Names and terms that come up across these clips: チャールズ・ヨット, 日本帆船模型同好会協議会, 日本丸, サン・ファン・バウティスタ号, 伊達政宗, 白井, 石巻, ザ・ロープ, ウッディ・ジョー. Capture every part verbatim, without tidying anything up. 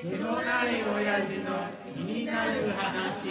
気のない親父の気になる話。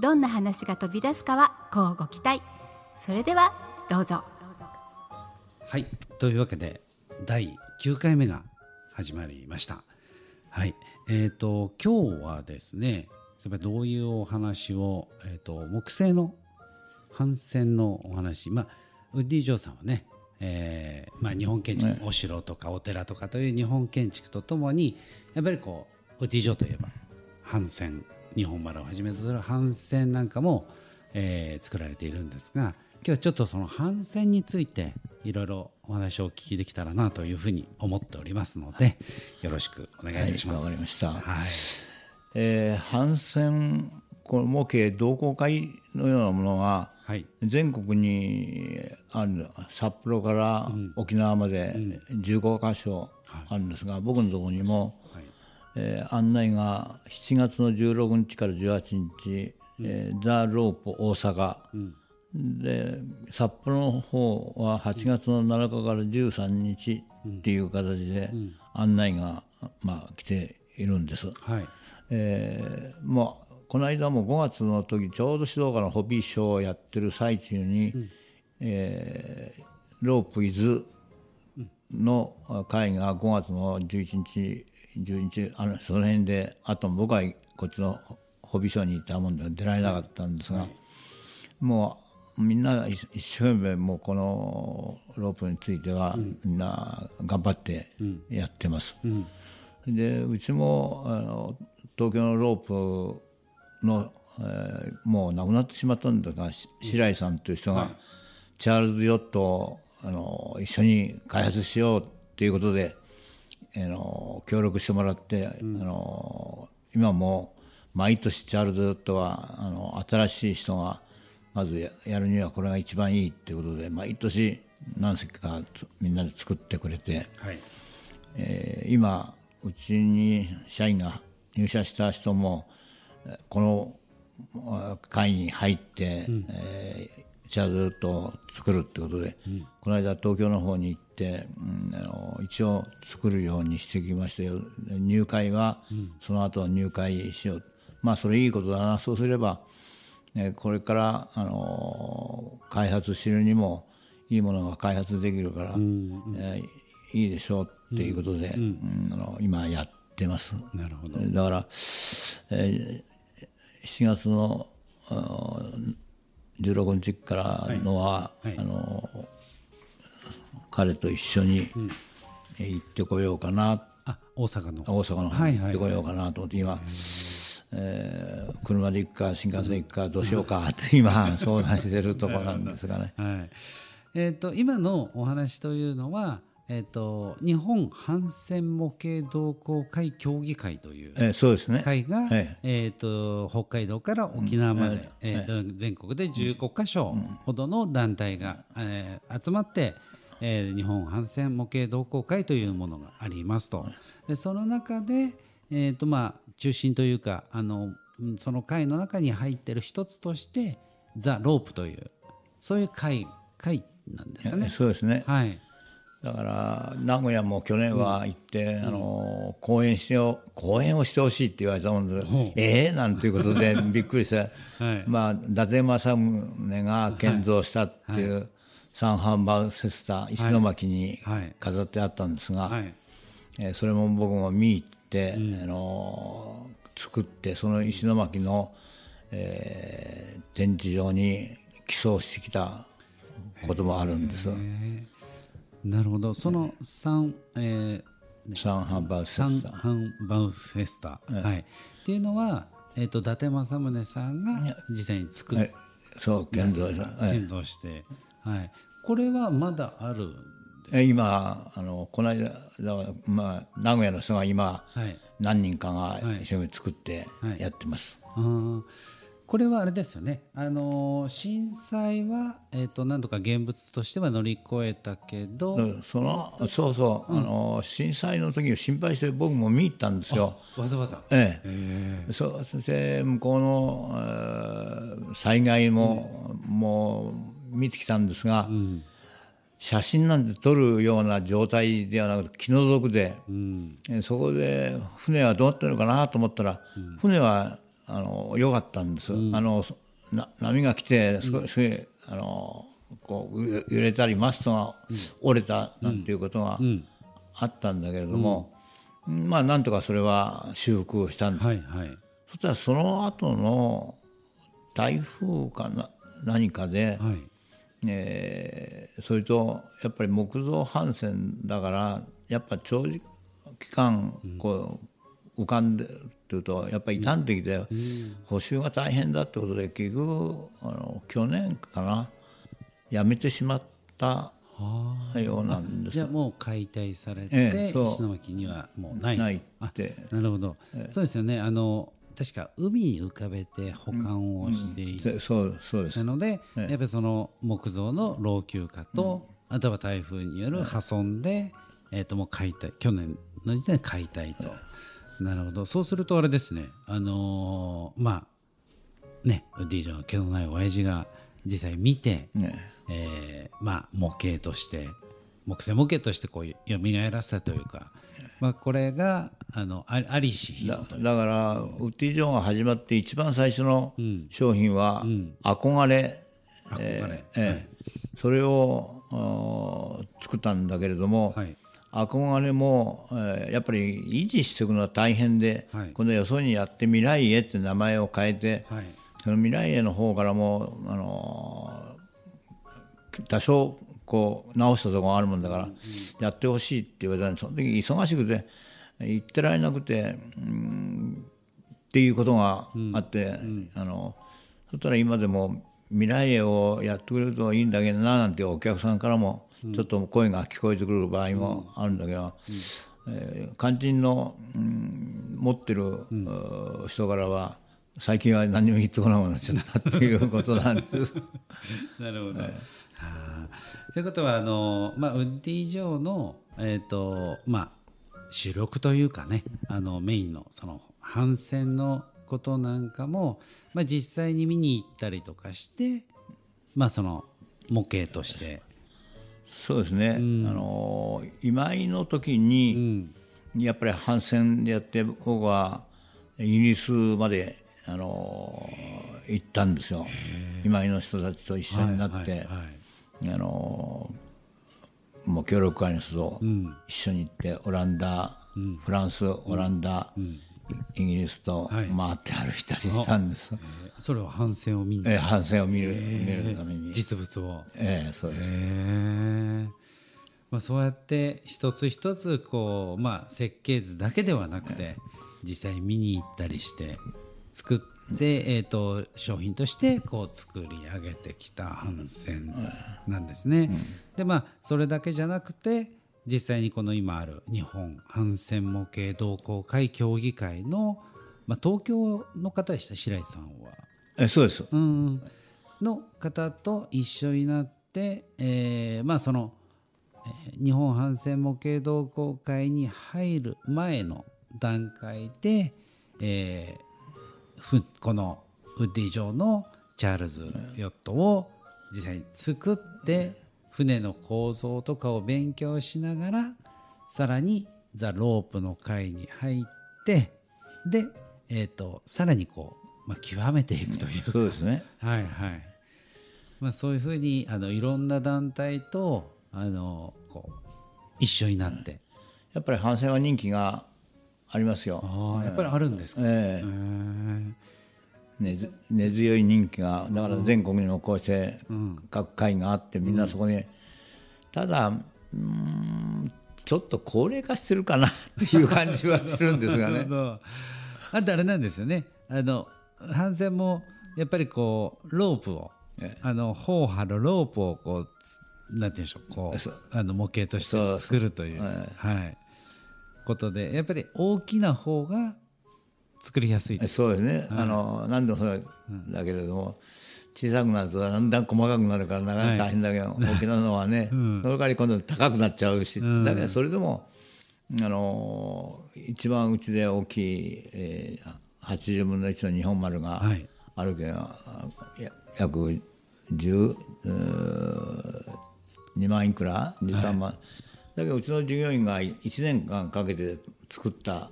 どんな話が飛び出すかは乞うご期待。それではどうぞ。はい、というわけでだいきゅうかいめが始まりました。はい、えっと今日はですね、どういうお話を、えー、と木製の帆船のお話、まあ、ウッディ・ジョーさんはね、えーまあ、日本建築、ね、お城とかお寺とかという日本建築とともに、やっぱりこうウッディ・ジョーといえば帆船、日本丸をはじめとする帆船なんかも、えー、作られているんですが、今日はちょっとその帆船についていろいろお話をお聞きできたらなというふうに思っておりますので、よろしくお願いいたします。はい、わかりました。はい、えー、帆船模型同好会のようなものが全国にある。札幌から沖縄までじゅうごかしょあるんですが、僕のところにも、えー、案内がしちがつのじゅうろくにちからじゅうはちにち、えー、ザ・ロープ大阪で、札幌の方ははちがつのなのかからじゅうさんにちっていう形で案内が、まあ、来ているんです。はい、えー、もうこの間もごがつの時、ちょうど静岡のホビーショーをやってる最中に、うん、えー、ロープイズの会がごがつのじゅういちにち、じゅうににち、あのその辺で、あと僕はこっちのホビーショーに行ったもんで出られなかったんですが、うん、もうみんな一生懸命もうこのロープについてはみんな頑張ってやってます。うんうん、でうちもあの東京のロープの、えー、もう亡くなってしまったんだが、白井さんという人が、はい、チャールズヨットをあの一緒に開発しようということで、あの協力してもらって、うん、あの今も毎年チャールズヨットはあの新しい人がまず や, やるにはこれが一番いいということで、毎年何隻かみんなで作ってくれて、はい、えー、今うちに社員が入社した人もこの会に入って、うん、えー、チャールズを作るってことで、うん、この間東京の方に行って、うん、あの一応作るようにしてきましたよ。入会は、うん、その後入会しよう、まあそれいいことだな。そうすれば、えー、これから、あのー、開発してるにもいいものが開発できるから、うん、えー、いいでしょうっていうことで、うんうん、あの今やって出ます。なるほど。だから、えー、しちがつのじゅうろくにちからのは、はいはい、あの彼と一緒に行ってこようかな、うん、あ、大阪の大阪の方に行ってこようかなと思って、はいはいはい、今、えー、車で行くか新幹線で行くかどうしようかって今相談してるところなんですがね。、はい、えーと、今のお話というのは、えー、と日本帆船模型同好会協議会という会が、えーと北海道から沖縄まで、えー、全国でじゅうごかしょほどの団体が、えー、集まって、えー、日本帆船模型同好会というものがありますと。でその中で、えーとまあ、中心というか、あのその会の中に入っている一つとしてザ・ロープというそういう会、会なんですかね。そうですね、はい。だから名古屋も去年は行って、うん、あの講演してよ、講演をしてほしいって言われたもんで、うん、えー、なんていうことでびっくりして、はい、まあ、伊達政宗が建造したっていう、はい、サンハンバーセスタ石巻に飾ってあったんですが、はいはい、えー、それも僕も見に行って、はい、あのー、作って、その石巻の、えー、展示場に寄贈してきたこともあるんです。なるほど。そのサン、えーね、サンハンバウフェスタ、サンハンバウフェスタ、はいはい、っていうのは、えー、と伊達政宗さんが実際に作って建造して、建造して、はいはい、これはまだあるんですか？今あのこの間、まあ、名古屋の人が今、はい、何人かが一生懸命作ってやってます、はいはい、あこれはあれですよね、あのー、震災は、えー、と何とか現物としては乗り越えたけど、そのそうそう、うん、あのー、震災の時を心配して僕も見に行ったんですよ、わざわざ、ええ、そ, そして向こうの、えー、災害も、うん、もう見てきたんですが、うん、写真なんて撮るような状態ではなくて気の毒で、うん、そこで船はどうなってるのかなと思ったら、うん、船はあの良かったんです、うん、あのな波が来て少し、うん、あのこう揺れたりマストが折れたなんていうことがあったんだけれども、うんうん、まあなんとかそれは修復をしたんです、はいはい、そしたらその後の台風かな何かで、はい、えー、それとやっぱり木造帆船だからやっぱ長期間こう浮かんでるっていうとやっぱり傷んできて補修が大変だってことで結局あの去年かなやめてしまったようなんです。じゃあもう解体されて、ええ、石巻にはもうないないって。なるほど、ええ、そうですよね。あの確か海に浮かべて保管をしている、うんうん、そうそうです。なので、ええ、やっぱりその木造の老朽化と、うん、あとは台風による破損で、えー、ともう解体、去年の時点で解体と、うん、なるほど。そうするとあれですね、あのー、まあねウッディーの毛のない親父が実際見て、ねえー、まあ模型として木製模型としてこう蘇らせたというか、まあ、これがあのありし日 だ, だからウッディ・ジョーンが始まって一番最初の商品は、うん、憧れ、うん、えー、憧れ、えーはい、それを作ったんだけれども、はい、憧れも、えー、やっぱり維持していくのは大変で、はい、このよそにやって未来へって名前を変えて、はい、その未来への方からも、あのー、多少こう直したところがあるもんだからやってほしいって言われたんで、その時忙しくて行ってられなくて、うんっていうことがあって、うんうん、あのそしたら今でも未来絵をやってくれるといいんだけどななんてお客さんからもちょっと声が聞こえてくる場合もあるんだけど、うんうんうん、えー、肝心の、うん、持ってる、うん、人からは最近は何も言ってこないものになっちゃったっていうことなんですなるほど、えーはあ、ということはあの、まあ、ウッディ・ジョーの、えーとまあ、主力というかね、あのメインのその帆船のことなんかも、まあ、実際に見に行ったりとかして、まあ、その模型としてそうですね、うん、あの今井の時に、うん、やっぱり帆船でやって僕はイギリスまであの行ったんですよ。今井の人たちと一緒になって、はいはいはい、あのもう協力会の人と一緒に行って、うん、オランダ、うん、フランス、オランダ、うん、イギリスと回って歩いたりしたんです、はい、えー、それは帆船を見る、えー、帆船を見る、えー、見るために実物を、えー、そうです、えー、まあ、そうやって一つ一つこう、まあ、設計図だけではなくて、えー、実際見に行ったりして作って、えー、と商品としてこう作り上げてきた帆船なんですね、うんうん、でまあそれだけじゃなくて実際にこの今ある日本帆船模型同好会協議会の、まあ、東京の方でした白井さんは。えそうです、うん、の方と一緒になって、えー、まあその日本帆船模型同好会に入る前の段階で、えーこのウッディ・ジョーのチャールズ・ヨットを実際に作って船の構造とかを勉強しながらさらにザ・ロープの会に入ってで、えー、とさらにこう、まあ、極めていくというか、そうですね、はいはい、まあ、そういうふうにあのいろんな団体とあのこう一緒になって、うん、やっぱり帆船は人気がありますよ。あ、やっぱりあるんですか、えーえー、根強い人気がだから全国にもこうして各会があって、うん、みんなそこに、うん、ただうーんちょっと高齢化してるかなっていう感じはするんですがねあとあれなんですよね、あの帆船もやっぱりこうロープを、えー、あの帆を張るロープをこうなんていうんでしょう、こうあの模型として作るという、えー、はい、ことでやっぱり大きな方が作りやすいです。そうですね、はい、あの何でもそうだけれども、うん、小さくなるとだんだん細かくなるからなかなか大変だけど、はい、大きなのはね、うん、その代わり今度高くなっちゃうし、うん、だけどそれでもあの一番うちで大きい、えー、はちじゅうぶんのいちの日本丸があるけど、はい、約じゅうにまんいくらじゅうさんまん、はい、だけどうちの従業員がいちねんかんかけて作ったっ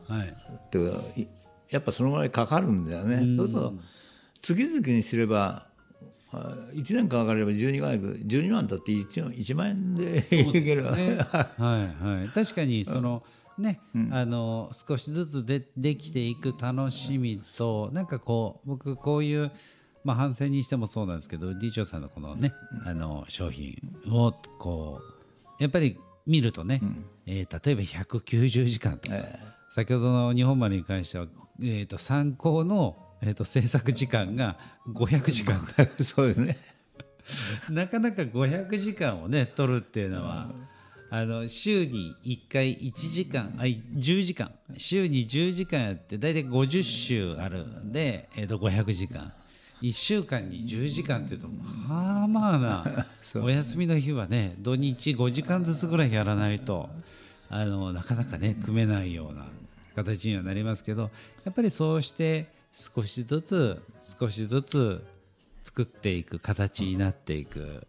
ていう、はい、やっぱそのぐらいかかるんだよね。そうすると月々にすればいちねんかんかかればじゅうにかげつじゅうにまんだって 1, いちまんえんでいけるわけ、ね、はい、はい、確かにその、ね、うん、あの少しずつ で, できていく楽しみと、なんかこう僕こういう、まあ、反省にしてもそうなんですけど、理事長さんのこのね、あの商品をこうやっぱり見るとね、うん、えー、例えばひゃくきゅうじゅうじかんとか、えー、先ほどの日本丸に関しては、えー、と参考の、えー、と制作時間がごひゃくじかんそうですねなかなかごひゃくじかんをね取るっていうのは、うん、あの週にいっかいいちじかん、あじゅうじかん、週にじゅうじかんやって大体ごじゅっしゅうあるんで、えー、とごひゃくじかん、いっしゅうかんにじゅうじかんっていうと、まあまあなお休みの日はね土日ごじかんずつぐらいやらないとあのなかなかね組めないような形にはなりますけど、やっぱりそうして少しずつ少しずつ作っていく形になっていく。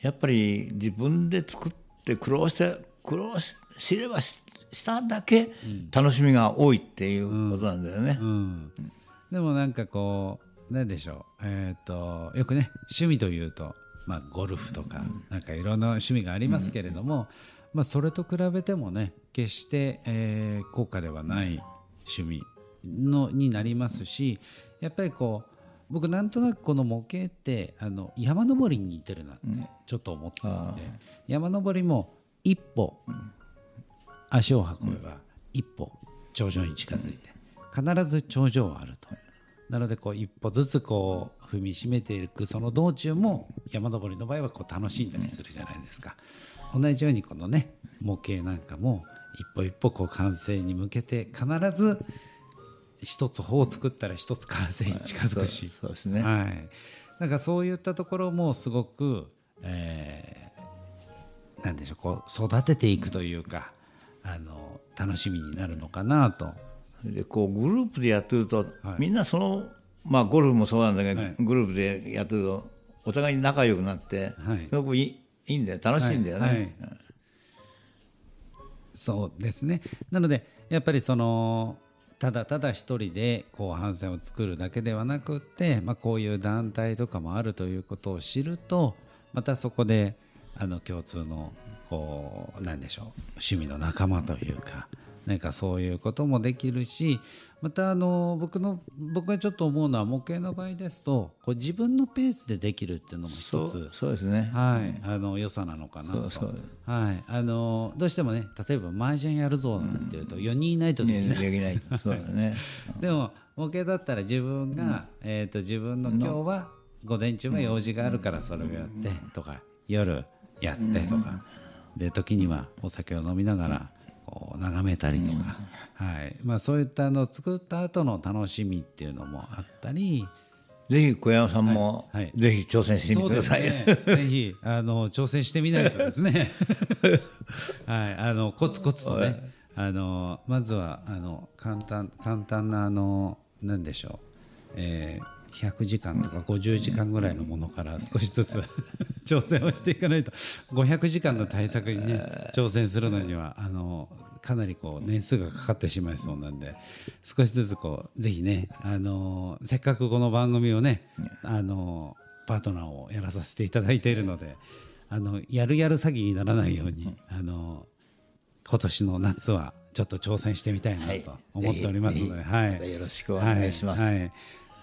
やっぱり自分で作って苦労して苦労し知ればしただけ楽しみが多いっていうことなんだよね、うんうんうん、でもなんかこう何でしょう、えー、とよくね趣味というと、まあ、ゴルフとかなんかいろんな趣味がありますけれども、まあ、それと比べてもね決して、えー、高価ではない趣味のになりますし、やっぱりこう僕なんとなくこの模型ってあの山登りに似てるなってちょっと思ったので、山登りも一歩足を運べば一歩頂上に近づいて必ず頂上はあると。なのでこう一歩ずつこう踏みしめていくその道中も山登りの場合はこう楽しんだりするじゃないですか。同じようにこのね模型なんかも一歩一歩こう完成に向けて必ず一つ方を作ったら一つ完成に近づくし、そうですね、はい、なんかそういったところもすごく、えー、なんでしょう、こう育てていくというか、あの楽しみになるのかなと。でこうグループでやってると、はい、みんなその、まあ、ゴルフもそうなんだけど、はい、グループでやってるとお互いに仲良くなって、はい、すごくいいんだよ、楽しいんだよね、はいはい、そうですね。なのでやっぱりそのただただ一人でこう帆船を作るだけではなくって、まあ、こういう団体とかもあるということを知ると、またそこであの共通のこう何でしょう、趣味の仲間というか、なんかそういうこともできるし、またあの 僕, の僕がちょっと思うのは模型の場合ですとこう自分のペースでできるっていうのも一つ、そうですね、はい、あの良さなのかなと。そうそう、はい、あのどうしてもね例えば麻雀やるぞなんていうとよにんいないとできない、うん、できないそうだねでも模型だったら自分が、うん、えー、と自分の今日は午前中は用事があるからそれをやってとか、夜やってとか、うん、で時にはお酒を飲みながらこう眺めたりとか、うん、はい、まあ、そういったのを作った後の楽しみっていうのもあったり、ぜひ小山さんも、はいはい、ぜひ挑戦してみてください、ね、ぜひあの挑戦してみないとですね、はい、あのコツコツとね、あのまずはあの簡単簡単なあの何でしょう、えーひゃくじかんとかごじゅうじかんぐらいのものから少しずつ挑戦をしていかないと、ごひゃくじかんの対策にね挑戦するのにはあのかなりこう年数がかかってしまいそうなんで、少しずつこうぜひね、あのせっかくこの番組をね、あのパートナーをやらさせていただいているので、あのやるやる詐欺にならないように、あの今年の夏はちょっと挑戦してみたいなと思っておりますので、はい、よろしくお願いします、はいはい。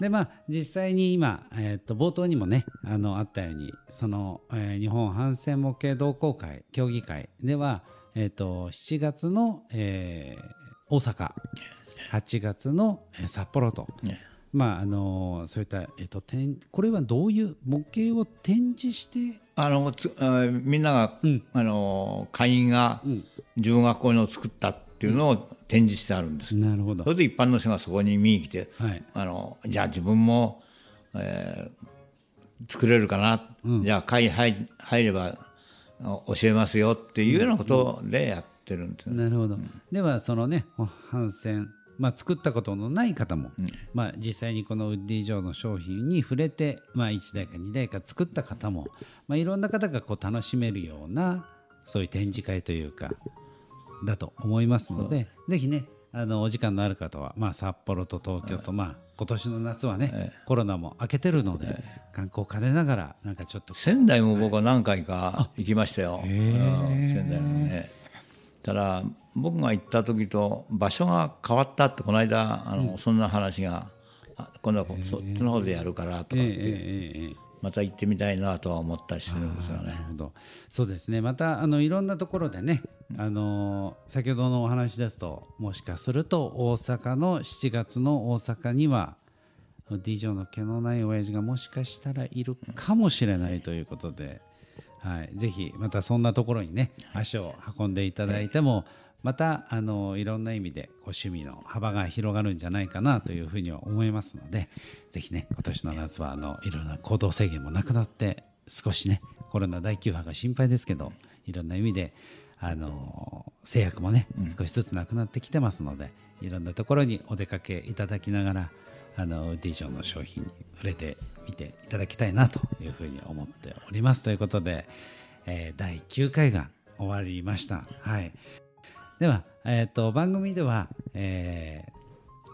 でまあ、実際に今、えー、と冒頭にもね あ, のあったようにその、えー、日本帆船模型同好会協議会では、えー、としちがつの、えー、大阪、はちがつの、えー、札幌と、まああのー、そういった、えー、とこれはどういう模型を展示して、あのつあみんなが、うん、あの会員が自分がこういうのを作ったっっていうのを展示してあるんです。なるほど。それで一般の人がそこに見に来て、はい、あのじゃあ自分も、えー、作れるかな、うん、じゃあ会入れば教えますよっていうようなことでやってるんですよ、ね。うん、なるほど。ではそのね帆船、まあ、作ったことのない方も、うん、まあ、実際にこのウッディ・ジョーの商品に触れて、まあ、いちだいかにだいか作った方も、まあ、いろんな方がこう楽しめるようなそういう展示会というかだと思いますので、ぜひねあのお時間のある方は、まあ、札幌と東京と、はい、まあ、今年の夏はね、はい、コロナも明けてるので、はい、観光を兼ねながらなんかちょっと仙台も僕は何回か行きましたよ、はい、仙台もね。ただ僕が行った時と場所が変わったってこの間あの、うん、そんな話が今度はそっちの方でやるからとかってまた行ってみたいなとは思ったりしてるんですよね。なるほど。そうですね。またあのいろんなところでね、あの先ほどのお話ですともしかすると大阪のしちがつの大阪には D 城の毛のない親父がもしかしたらいるかもしれないということで、はい、ぜひまたそんなところにね足を運んでいただいても、またあのいろんな意味でこう趣味の幅が広がるんじゃないかなというふうには思いますので、ぜひね今年の夏はあのいろんな行動制限もなくなって少しねコロナ第きゅう波が心配ですけど、いろんな意味であの制約もね少しずつなくなってきてますので、いろんなところにお出かけいただきながらあのウッディ・ジョーの商品に触れてみていただきたいなというふうに思っております。ということで、えー、だいきゅうかいが終わりました、はい、では、えー、と番組では、え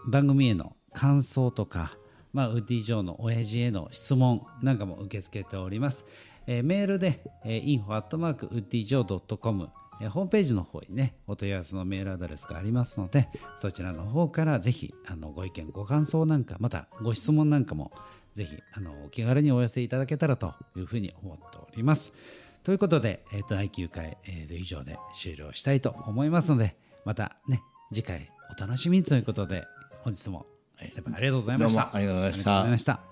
ー、番組への感想とか、まあ、ウッディ・ジョーの親父への質問なんかも受け付けております、えー、メールで、えー、インフォ アットマーク ウッディジョー ドットコム、えー、ホームページの方にねお問い合わせのメールアドレスがありますので、そちらの方からぜひあのご意見ご感想なんか、またご質問なんかもぜひあのお気軽にお寄せいただけたらというふうに思っております。ということで、えー、とだいきゅうかい、えー、以上で終了したいと思いますので、またね次回お楽しみということで、本日も先輩ありがとうございました。どうもありがとうございました。